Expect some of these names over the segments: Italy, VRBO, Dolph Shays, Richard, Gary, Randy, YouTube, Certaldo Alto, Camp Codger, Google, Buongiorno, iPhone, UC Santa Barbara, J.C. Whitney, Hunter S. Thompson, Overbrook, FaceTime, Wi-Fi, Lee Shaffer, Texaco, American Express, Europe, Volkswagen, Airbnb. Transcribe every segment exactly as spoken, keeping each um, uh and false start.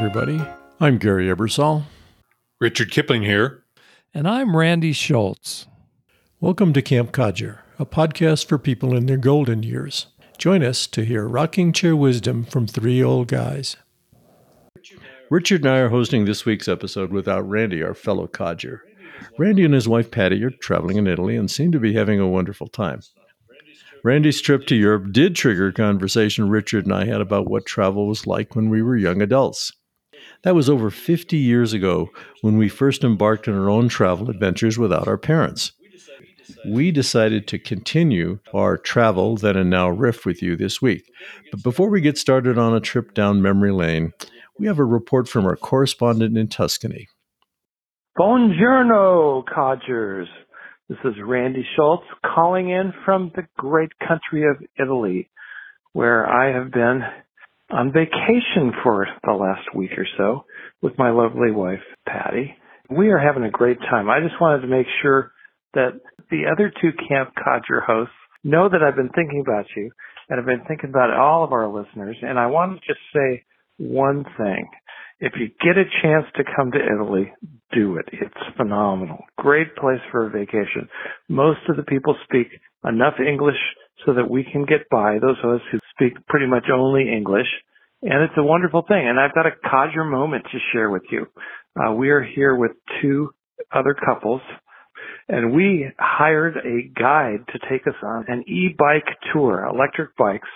everybody. I'm Gary Ebersol. Richard Kipling here. And I'm Randy Schultz. Welcome to Camp Codger, a podcast for people in their golden years. Join us to hear rocking chair wisdom from three old guys. Richard and I are hosting this week's episode without Randy, our fellow codger. Randy and his wife Patty are traveling in Italy and seem to be having a wonderful time. Randy's trip to Europe did trigger a conversation Richard and I had about what travel was like when we were young adults. That was over fifty years ago when we first embarked on our own travel adventures without our parents. We decided to continue our travel then and now riff with you this week. But before we get started on a trip down memory lane, we have a report from our correspondent in Tuscany. Buongiorno, codgers. This is Randy Schultz calling in from the great country of Italy, where I have been on vacation for the last week or so with my lovely wife, Patty. We are having a great time. I just wanted to make sure that the other two Camp Codger hosts know that I've been thinking about you, and I've been thinking about all of our listeners, and I want to just say one thing. If you get a chance to come to Italy, do it. It's phenomenal. Great place for a vacation. Most of the people speak enough English so that we can get by, those of us who speak pretty much only English, and it's a wonderful thing. And I've got a Codger moment to share with you. Uh, we are here with two other couples, and we hired a guide to take us on an e-bike tour, electric bikes,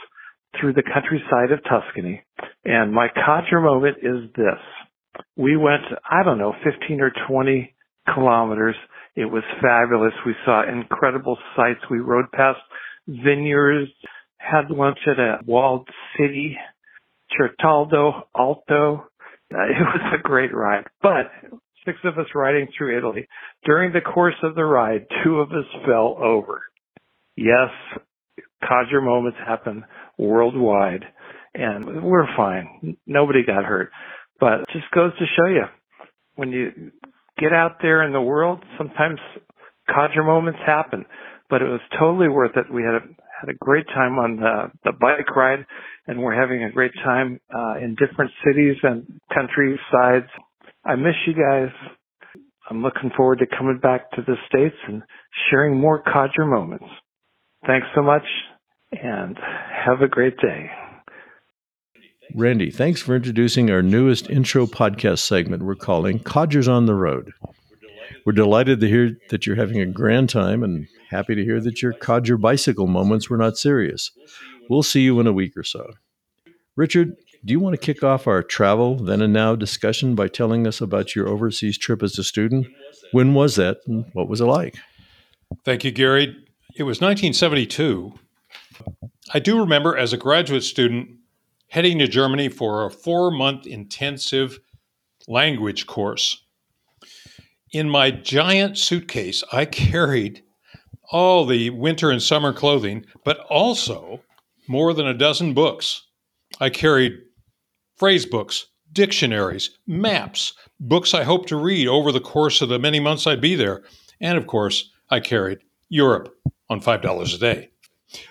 through the countryside of Tuscany. And my Codger moment is this. We went, I don't know, fifteen or twenty kilometers. It was fabulous. We saw incredible sights. We rode past vineyards, had lunch at a walled city, Certaldo Alto. It was a great ride. But six of us riding through Italy. During the course of the ride, two of us fell over. Yes, Codger moments happen worldwide, and we're fine. Nobody got hurt. But it just goes to show you, when you get out there in the world, sometimes Codger moments happen. But it was totally worth it. We had a, had a great time on the, the bike ride, and we're having a great time uh, in different cities and countrysides. I miss you guys. I'm looking forward to coming back to the States and sharing more Codger moments. Thanks so much, and have a great day. Randy, thanks for introducing our newest intro podcast segment we're calling Codgers on the Road. We're delighted to hear that you're having a grand time and happy to hear that your Codger bicycle moments were not serious. We'll see you in a week or so. Richard, do you want to kick off our travel then and now discussion by telling us about your overseas trip as a student? When was that, and what was it like? Thank you, Gary. It was nineteen seventy-two. I do remember as a graduate student heading to Germany for a four-month intensive language course. In my giant suitcase, I carried all the winter and summer clothing, but also more than a dozen books. I carried phrase books, dictionaries, maps, books I hoped to read over the course of the many months I'd be there. And of course, I carried Europe on five dollars a day.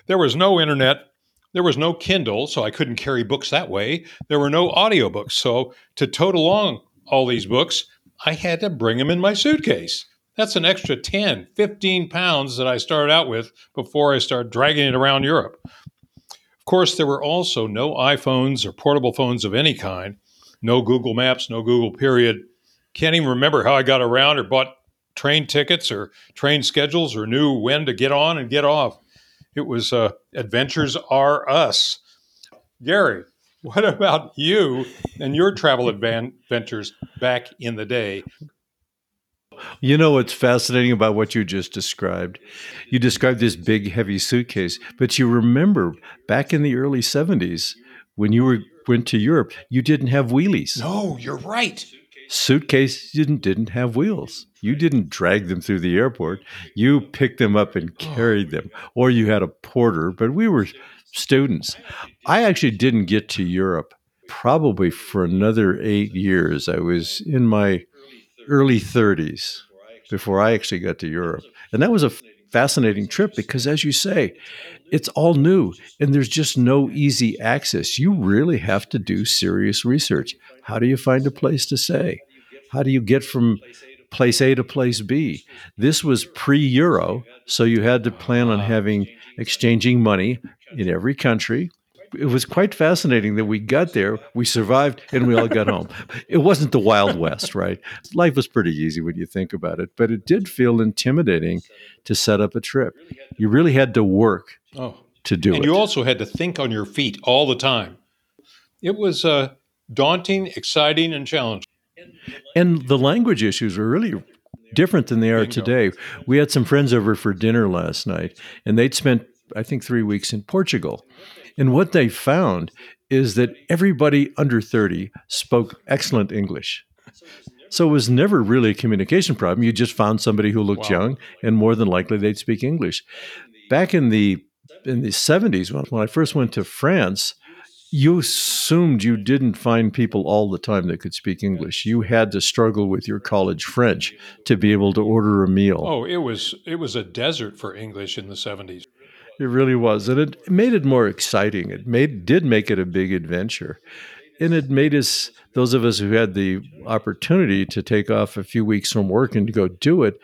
There was no internet. There was no Kindle, so I couldn't carry books that way. There were no audiobooks. So to tote along all these books, I had to bring them in my suitcase. That's an extra ten, fifteen pounds that I started out with before I started dragging it around Europe. Of course, there were also no iPhones or portable phones of any kind, no Google Maps, no Google period. Can't even remember how I got around or bought train tickets or train schedules or knew when to get on and get off. It was uh, Adventures Are Us. Gary, what about you and your travel adventures back in the day? You know what's fascinating about what you just described? You described this big, heavy suitcase, but you remember back in the early seventies when you were, went to Europe, you didn't have wheelies. No, you're right. Suitcases didn't, didn't have wheels. You didn't drag them through the airport. You picked them up and carried them, or you had a porter, but we were students. I actually didn't get to Europe probably for another eight years. I was in my early thirties before I actually got to Europe. And that was a fascinating trip because, as you say, it's all new and there's just no easy access. You really have to do serious research. How do you find a place to stay? How do you get from place A to place B? This was pre-Euro, so you had to plan on having exchanging money in every country. It was quite fascinating that we got there, we survived, and we all got home. It wasn't the Wild West, right? Life was pretty easy when you think about it, but it did feel intimidating to set up a trip. You really had to work oh. to do and it. And you also had to think on your feet all the time. It was uh, daunting, exciting, and challenging. And the language issues were really different than they are today. We had some friends over for dinner last night, and they'd spent, I think, three weeks in Portugal. And what they found is that everybody under thirty spoke excellent English. So it was never really a communication problem. You just found somebody who looked wow. young, and more than likely they'd speak English. Back in the in the seventies, when, when I first went to France, you assumed you didn't find people all the time that could speak English. You had to struggle with your college French to be able to order a meal. Oh, it was it was a desert for English in the seventies. It really was. And it made it more exciting. It made did make it a big adventure. And it made us, those of us who had the opportunity to take off a few weeks from work and to go do it,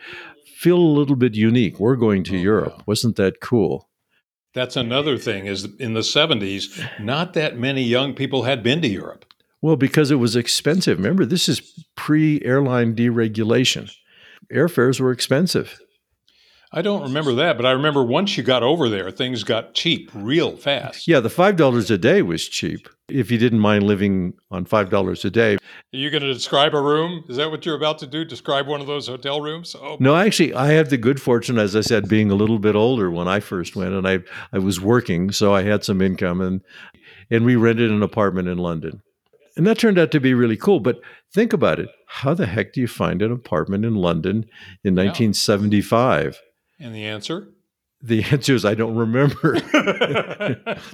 feel a little bit unique. We're going to oh, Europe. Wow. Wasn't that cool? That's another thing is in the seventies, not that many young people had been to Europe. Well, because it was expensive. Remember, this is pre-airline deregulation. Airfares were expensive. I don't remember that, but I remember once you got over there, things got cheap real fast. Yeah, the five dollars a day was cheap, if you didn't mind living on five dollars a day. Are you going to describe a room? Is that what you're about to do? Describe one of those hotel rooms? Oh. No, actually, I had the good fortune, as I said, being a little bit older when I first went, and I, I was working, so I had some income, and and we rented an apartment in London. And that turned out to be really cool, but think about it. How the heck do you find an apartment in London in nineteen seventy-five? And the answer? The answer is I don't remember.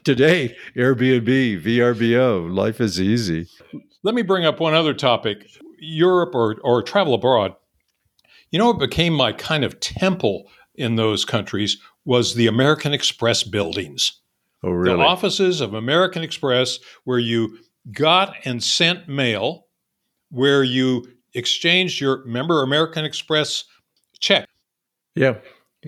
Today, Airbnb, V R B O, life is easy. Let me bring up one other topic, Europe or, or travel abroad. You know what became my kind of temple in those countries was the American Express buildings. Oh, really? The offices of American Express where you got and sent mail, where you exchanged your, remember, American Express check. Yeah.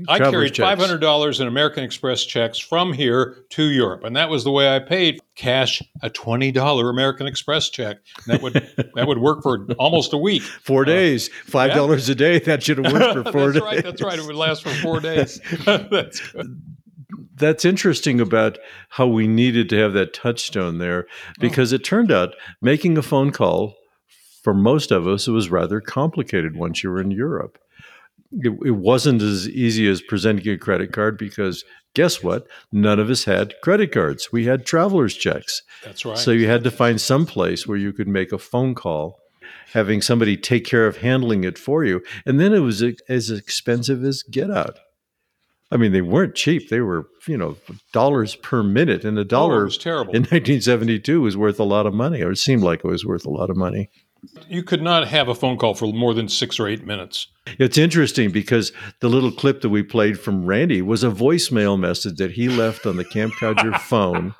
I carried five hundred dollars in American Express checks from here to Europe, and that was the way I paid cash, a twenty dollars American Express check. And that would that would work for almost a week. Four uh, days, five dollars yeah. a day. That should have worked for four that's days. That's right. That's right. It would last for four days. That's good. That's interesting about how we needed to have that touchstone there, because oh. it turned out making a phone call for most of us it was rather complicated once you were in Europe. It, it wasn't as easy as presenting a credit card because guess what? None of us had credit cards. We had traveler's checks. That's right. So you had to find some place where you could make a phone call, having somebody take care of handling it for you. And then it was as expensive as get out. I mean, they weren't cheap. They were, you know, dollars per minute. And a dollar oh, it was terrible. In nineteen seventy-two was worth a lot of money, or it seemed like it was worth a lot of money. You could not have a phone call for more than six or eight minutes. It's interesting because the little clip that we played from Randy was a voicemail message that he left on the Camp Codger phone.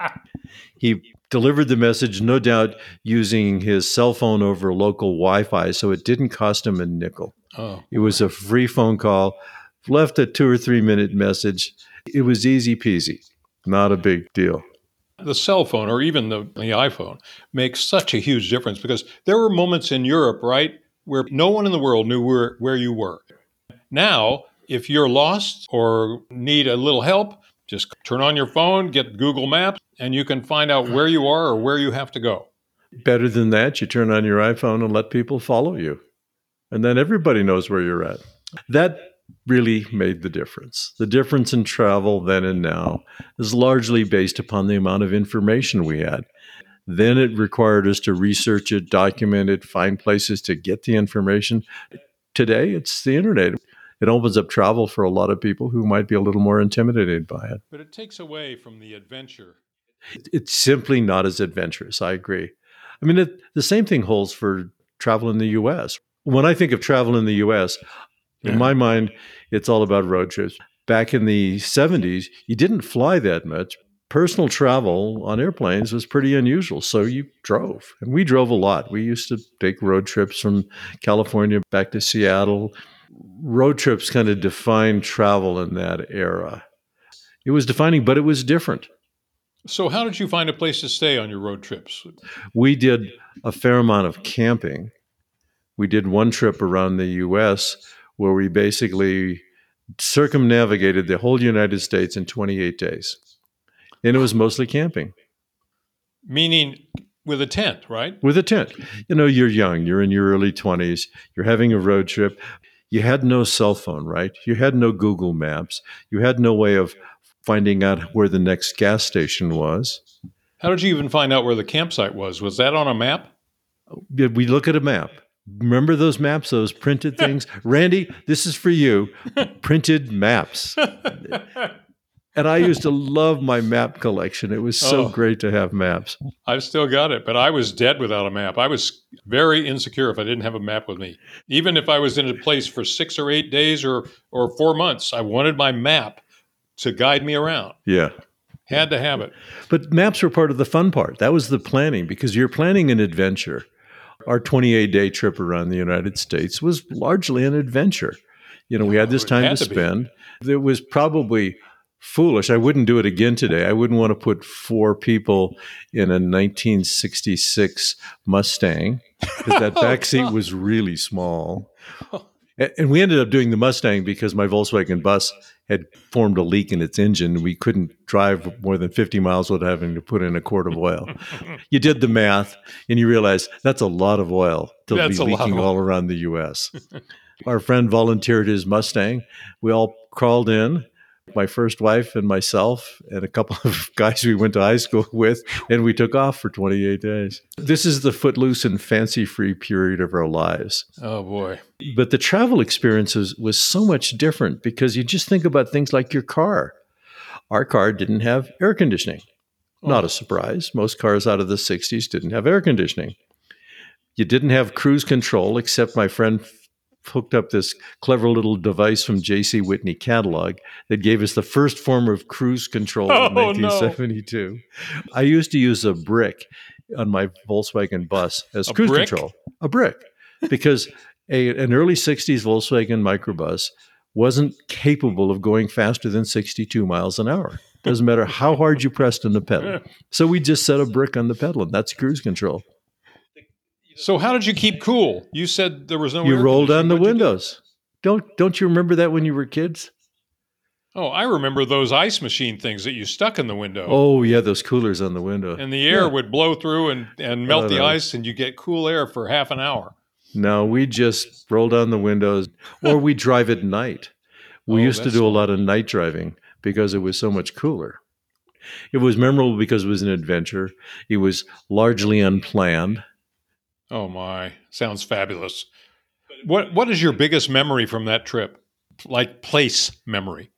He delivered the message, no doubt, using his cell phone over local Wi-Fi, so it didn't cost him a nickel. Oh. It was a free phone call, left a two or three minute message. It was easy peasy, not a big deal. The cell phone or even the, the iPhone makes such a huge difference because there were moments in Europe, right, where no one in the world knew where, where you were. Now, if you're lost or need a little help, just turn on your phone, get Google Maps, and you can find out where you are or where you have to go. Better than that, you turn on your iPhone and let people follow you. And then everybody knows where you're at. That really made the difference. The difference in travel then and now is largely based upon the amount of information we had. Then it required us to research it, document it, find places to get the information. Today, it's the internet. It opens up travel for a lot of people who might be a little more intimidated by it. But it takes away from the adventure. It's simply not as adventurous. I agree. I mean, it, the same thing holds for travel in the U S. When I think of travel in the U S, In yeah. my mind, it's all about road trips. Back in the seventies, you didn't fly that much. Personal travel on airplanes was pretty unusual, so you drove. And we drove a lot. We used to take road trips from California back to Seattle. Road trips kind of defined travel in that era. It was defining, but it was different. So how did you find a place to stay on your road trips? We did a fair amount of camping. We did one trip around the U S where we basically circumnavigated the whole United States in twenty-eight days. And it was mostly camping. Meaning with a tent, right? With a tent. You know, you're young. You're in your early twenties. You're having a road trip. You had no cell phone, right? You had no Google Maps. You had no way of finding out where the next gas station was. How did you even find out where the campsite was? Was that on a map? Did we look at a map? Remember those maps, those printed things? Randy, this is for you. Printed maps. And I used to love my map collection. It was so oh, great to have maps. I've still got it, but I was dead without a map. I was very insecure if I didn't have a map with me. Even if I was in a place for six or eight days or or four months, I wanted my map to guide me around. Yeah. Had to have it. But maps were part of the fun part. That was the planning, because you're planning an adventure. Our twenty-eight day trip around the United States was largely an adventure. You know, we had this time had to, to spend. It was probably foolish. I wouldn't do it again today. I wouldn't want to put four people in a nineteen sixty-six Mustang, because that back seat was really small. And we ended up doing the Mustang because my Volkswagen bus had formed a leak in its engine. We couldn't drive more than fifty miles without having to put in a quart of oil. You did the math, and you realize that's a lot of oil to that's be leaking all around the U S Our friend volunteered his Mustang. We all crawled in. My first wife and myself and a couple of guys we went to high school with, and we took off for twenty-eight days. This is the footloose and fancy-free period of our lives. Oh, boy. But the travel experiences was so much different, because you just think about things like your car. Our car didn't have air conditioning. Oh. Not a surprise. Most cars out of the sixties didn't have air conditioning. You didn't have cruise control, except my friend hooked up this clever little device from J C. Whitney catalog that gave us the first form of cruise control oh, in nineteen seventy-two. No. I used to use a brick on my Volkswagen bus as a cruise brick? control. A brick. Because a, an early sixties Volkswagen microbus wasn't capable of going faster than sixty-two miles an hour. Doesn't matter how hard you pressed on the pedal. So we just set a brick on the pedal, and that's cruise control. So how did you keep cool? You said there was no... You rolled down the windows. Don't don't you remember that when you were kids? Oh, I remember those ice machine things that you stuck in the window. Oh, yeah, those coolers on the window. And the air yeah. would blow through and, and melt uh, the ice, and you get cool air for half an hour. No, we just roll down the windows, or we drive at night. We oh, used to do a lot of night driving because it was so much cooler. It was memorable because it was an adventure. It was largely unplanned. Oh, my. Sounds fabulous. What What is your biggest memory from that trip? Like place memory?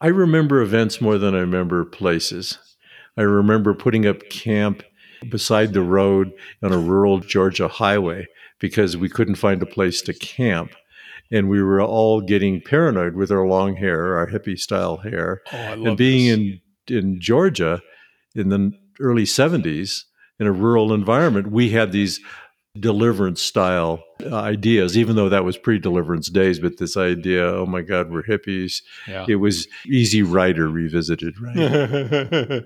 I remember events more than I remember places. I remember putting up camp beside the road on a rural Georgia highway because we couldn't find a place to camp. And we were all getting paranoid with our long hair, our hippie-style hair. Oh, I love and being this. in in Georgia in the early seventies, in a rural environment, we had these Deliverance-style ideas, even though that was pre-Deliverance days, but this idea, oh my God, we're hippies. Yeah. It was Easy Rider revisited, right?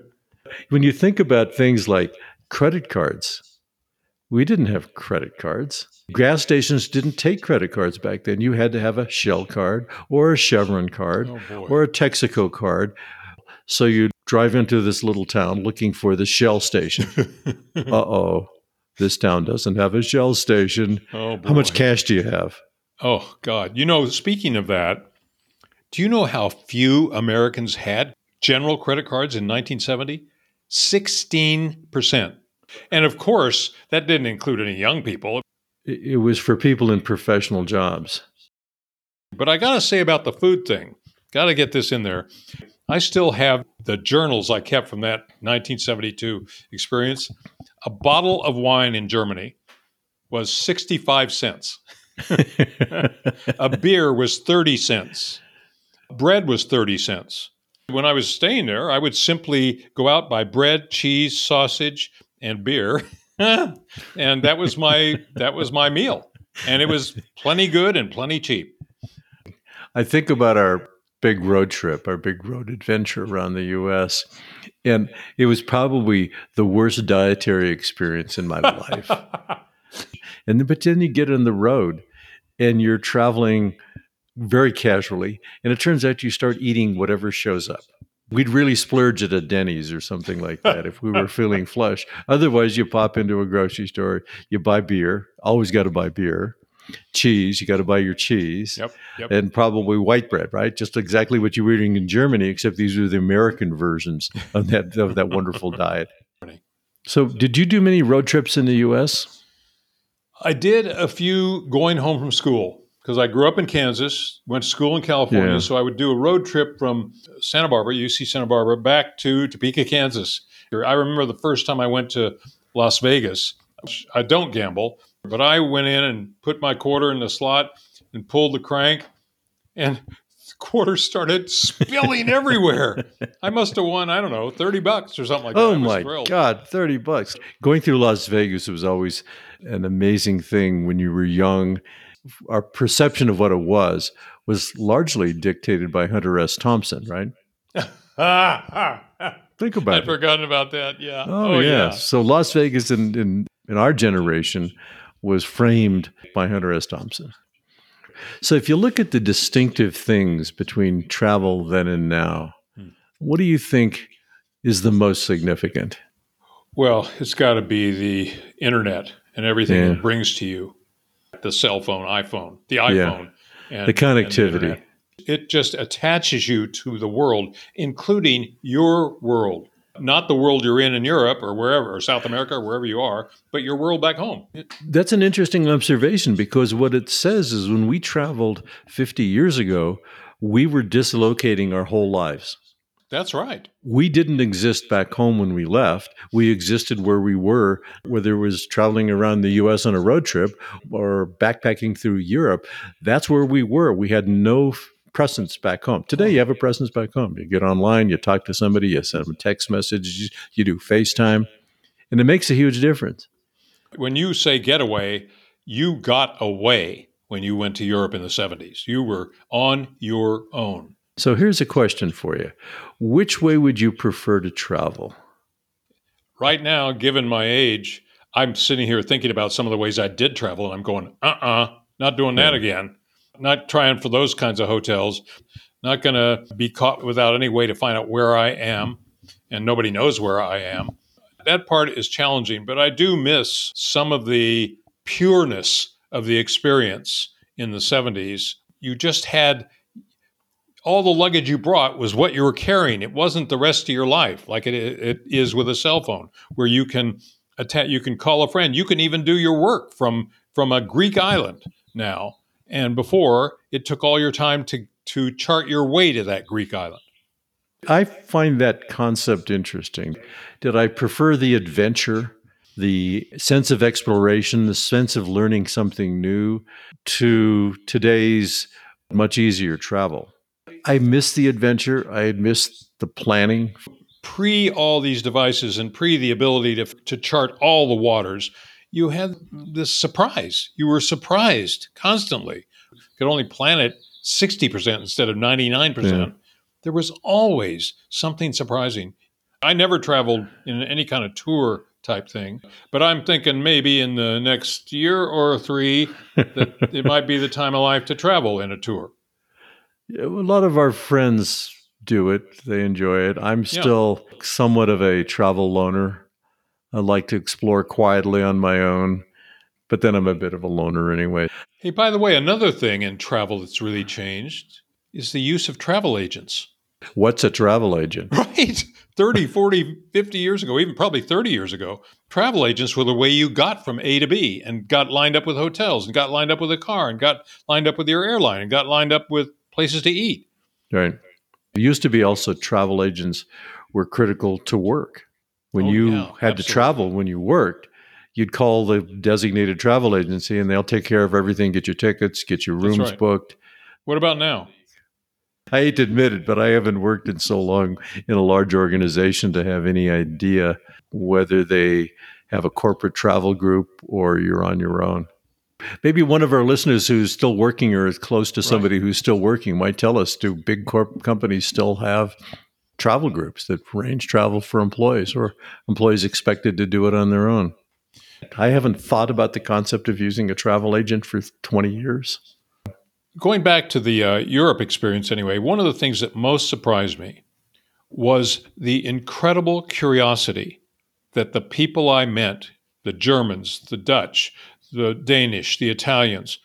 When you think about things like credit cards, we didn't have credit cards. Gas stations didn't take credit cards back then. You had to have a Shell card or a Chevron card oh or a Texaco card. So you'd drive into this little town looking for the Shell station. Uh-oh. This town doesn't have a Shell station. Oh, boy. How much cash do you have? Oh, God. You know, speaking of that, do you know how few Americans had general credit cards in nineteen seventy? sixteen percent. And, of course, that didn't include any young people. It was for people in professional jobs. But I got to say about the food thing, got to get this in there. I still have the journals I kept from that nineteen seventy-two experience. A bottle of wine in Germany was sixty-five cents. A beer was thirty cents. Bread was thirty cents. When I was staying there, I would simply go out, buy bread, cheese, sausage, and beer. And that was my that was my meal. And it was plenty good and plenty cheap. I think about our big road trip, our big road adventure around the U S, and it was probably the worst dietary experience in my life. And but then you get on the road and you're traveling very casually, and it turns out you start eating whatever shows up. We'd really splurge at a Denny's or something like that if we were feeling flush. Otherwise, you pop into a grocery store, you buy beer, always got to buy beer, cheese, you got to buy your cheese, yep, yep. and probably white bread, right? Just exactly what you were eating in Germany, except these are the American versions of that of that wonderful diet. So did you do many road trips in the U S? I did a few going home from school. Because I grew up in Kansas, went to school in California, yeah. so I would do a road trip from Santa Barbara, U C Santa Barbara, back to Topeka, Kansas. I remember the first time I went to Las Vegas. I don't gamble, but I went in and put my quarter in the slot and pulled the crank, and the quarter started spilling everywhere. I must have won, I don't know, thirty bucks or something like that. Oh, my thrilled. God, thirty bucks. Going through Las Vegas was always an amazing thing when you were young. Our perception of what it was was largely dictated by Hunter S. Thompson, right? Think about I'd it. I'd forgotten about that, yeah. Oh, oh yeah. yeah. So Las Vegas in, in, in our generation was framed by Hunter S. Thompson. So if you look at the distinctive things between travel then and now, hmm. what do you think is the most significant? Well, it's got to be the internet and everything yeah. it brings to you. The cell phone, iPhone, the iPhone. Yeah. And, the connectivity. And the it just attaches you to the world, including your world. Not the world you're in in Europe or wherever, or South America or wherever you are, but your world back home. It- That's an interesting observation, because what it says is when we traveled fifty years ago, we were dislocating our whole lives. That's right. We didn't exist back home when we left. We existed where we were, whether it was traveling around the U S on a road trip or backpacking through Europe. That's where we were. We had no presence back home. Today, you have a presence back home. You get online, you talk to somebody, you send them a text message, you do FaceTime, and it makes a huge difference. When you say getaway, you got away when you went to Europe in the seventies. You were on your own. So here's a question for you. Which way would you prefer to travel? Right now, given my age, I'm sitting here thinking about some of the ways I did travel, and I'm going, uh-uh, not doing that again. Not trying for those kinds of hotels. Not going to be caught without any way to find out where I am, and nobody knows where I am. That part is challenging, but I do miss some of the pureness of the experience in the seventies. You just had... all the luggage you brought was what you were carrying. It wasn't the rest of your life like it, it is with a cell phone, where you can att- you can call a friend. You can even do your work from from a Greek island now. And before, it took all your time to, to chart your way to that Greek island. I find that concept interesting. Did I prefer the adventure, the sense of exploration, the sense of learning something new, to today's much easier travel? I missed the adventure. I had missed the planning. Pre all these devices and pre the ability to to chart all the waters, you had this surprise. You were surprised constantly. You could only plan it sixty percent instead of ninety-nine percent. Yeah. There was always something surprising. I never traveled in any kind of tour type thing, but I'm thinking maybe in the next year or three that it might be the time of life to travel in a tour. A lot of our friends do it. They enjoy it. I'm still yeah. somewhat of a travel loner. I like to explore quietly on my own, but then I'm a bit of a loner anyway. Hey, by the way, another thing in travel that's really changed is the use of travel agents. What's a travel agent? Right. thirty, forty, fifty years ago, even probably thirty years ago, travel agents were the way you got from A to B and got lined up with hotels and got lined up with a car and got lined up with your airline and got lined up with places to eat. Right. It used to be also travel agents were critical to work. When oh, you yeah, had absolutely. to travel, when you worked, you'd call the designated travel agency and they'll take care of everything, get your tickets, get your rooms That's right. booked. What about now? I hate to admit it, but I haven't worked in so long in a large organization to have any idea whether they have a corporate travel group or you're on your own. Maybe one of our listeners who's still working or is close to somebody right. who's still working might tell us, do big corp companies still have travel groups that arrange travel for employees, or employees expected to do it on their own? I haven't thought about the concept of using a travel agent for twenty years. Going back to the uh, Europe experience anyway, one of the things that most surprised me was the incredible curiosity that the people I met, the Germans, the Dutch, the Danish, the Italians,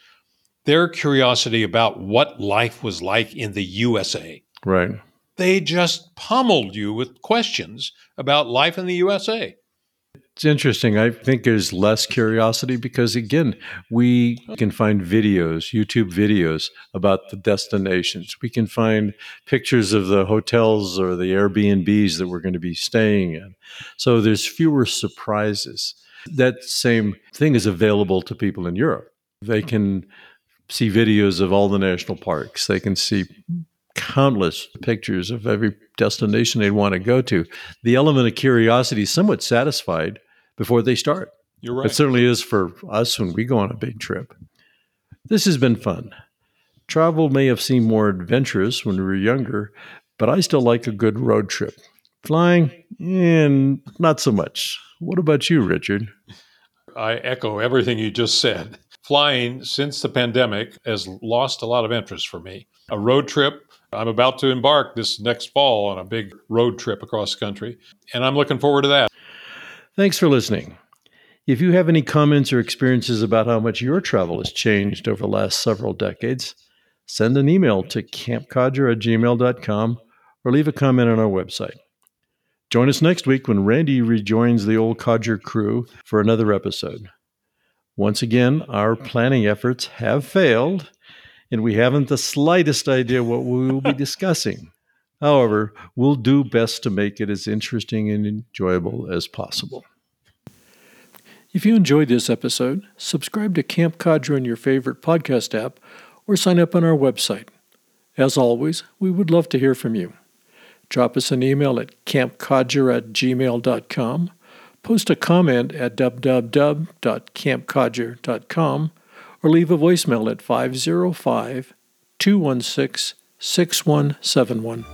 their curiosity about what life was like in the U S A. Right. They just pummeled you with questions about life in the U S A. It's interesting. I think there's less curiosity because, again, we can find videos, YouTube videos about the destinations. We can find pictures of the hotels or the Airbnbs that we're going to be staying in. So there's fewer surprises. That same thing is available to people in Europe. They can see videos of all the national parks. They can see countless pictures of every destination they'd want to go to. The element of curiosity is somewhat satisfied before they start. You're right. It certainly is for us when we go on a big trip. This has been fun. Travel may have seemed more adventurous when we were younger, but I still like a good road trip. Flying, and not so much. What about you, Richard? I echo everything you just said. Flying, since the pandemic, has lost a lot of interest for me. A road trip, I'm about to embark this next fall on a big road trip across the country, and I'm looking forward to that. Thanks for listening. If you have any comments or experiences about how much your travel has changed over the last several decades, send an email to camp codger at gmail dot com or leave a comment on our website. Join us next week when Randy rejoins the old Codger crew for another episode. Once again, our planning efforts have failed, and we haven't the slightest idea what we will be discussing. However, we'll do best to make it as interesting and enjoyable as possible. If you enjoyed this episode, subscribe to Camp Codger in your favorite podcast app or sign up on our website. As always, we would love to hear from you. Drop us an email at camp codger at gmail dot com. Post a comment at w w w dot camp codger dot com or leave a voicemail at five oh five, two one six, six one seven one.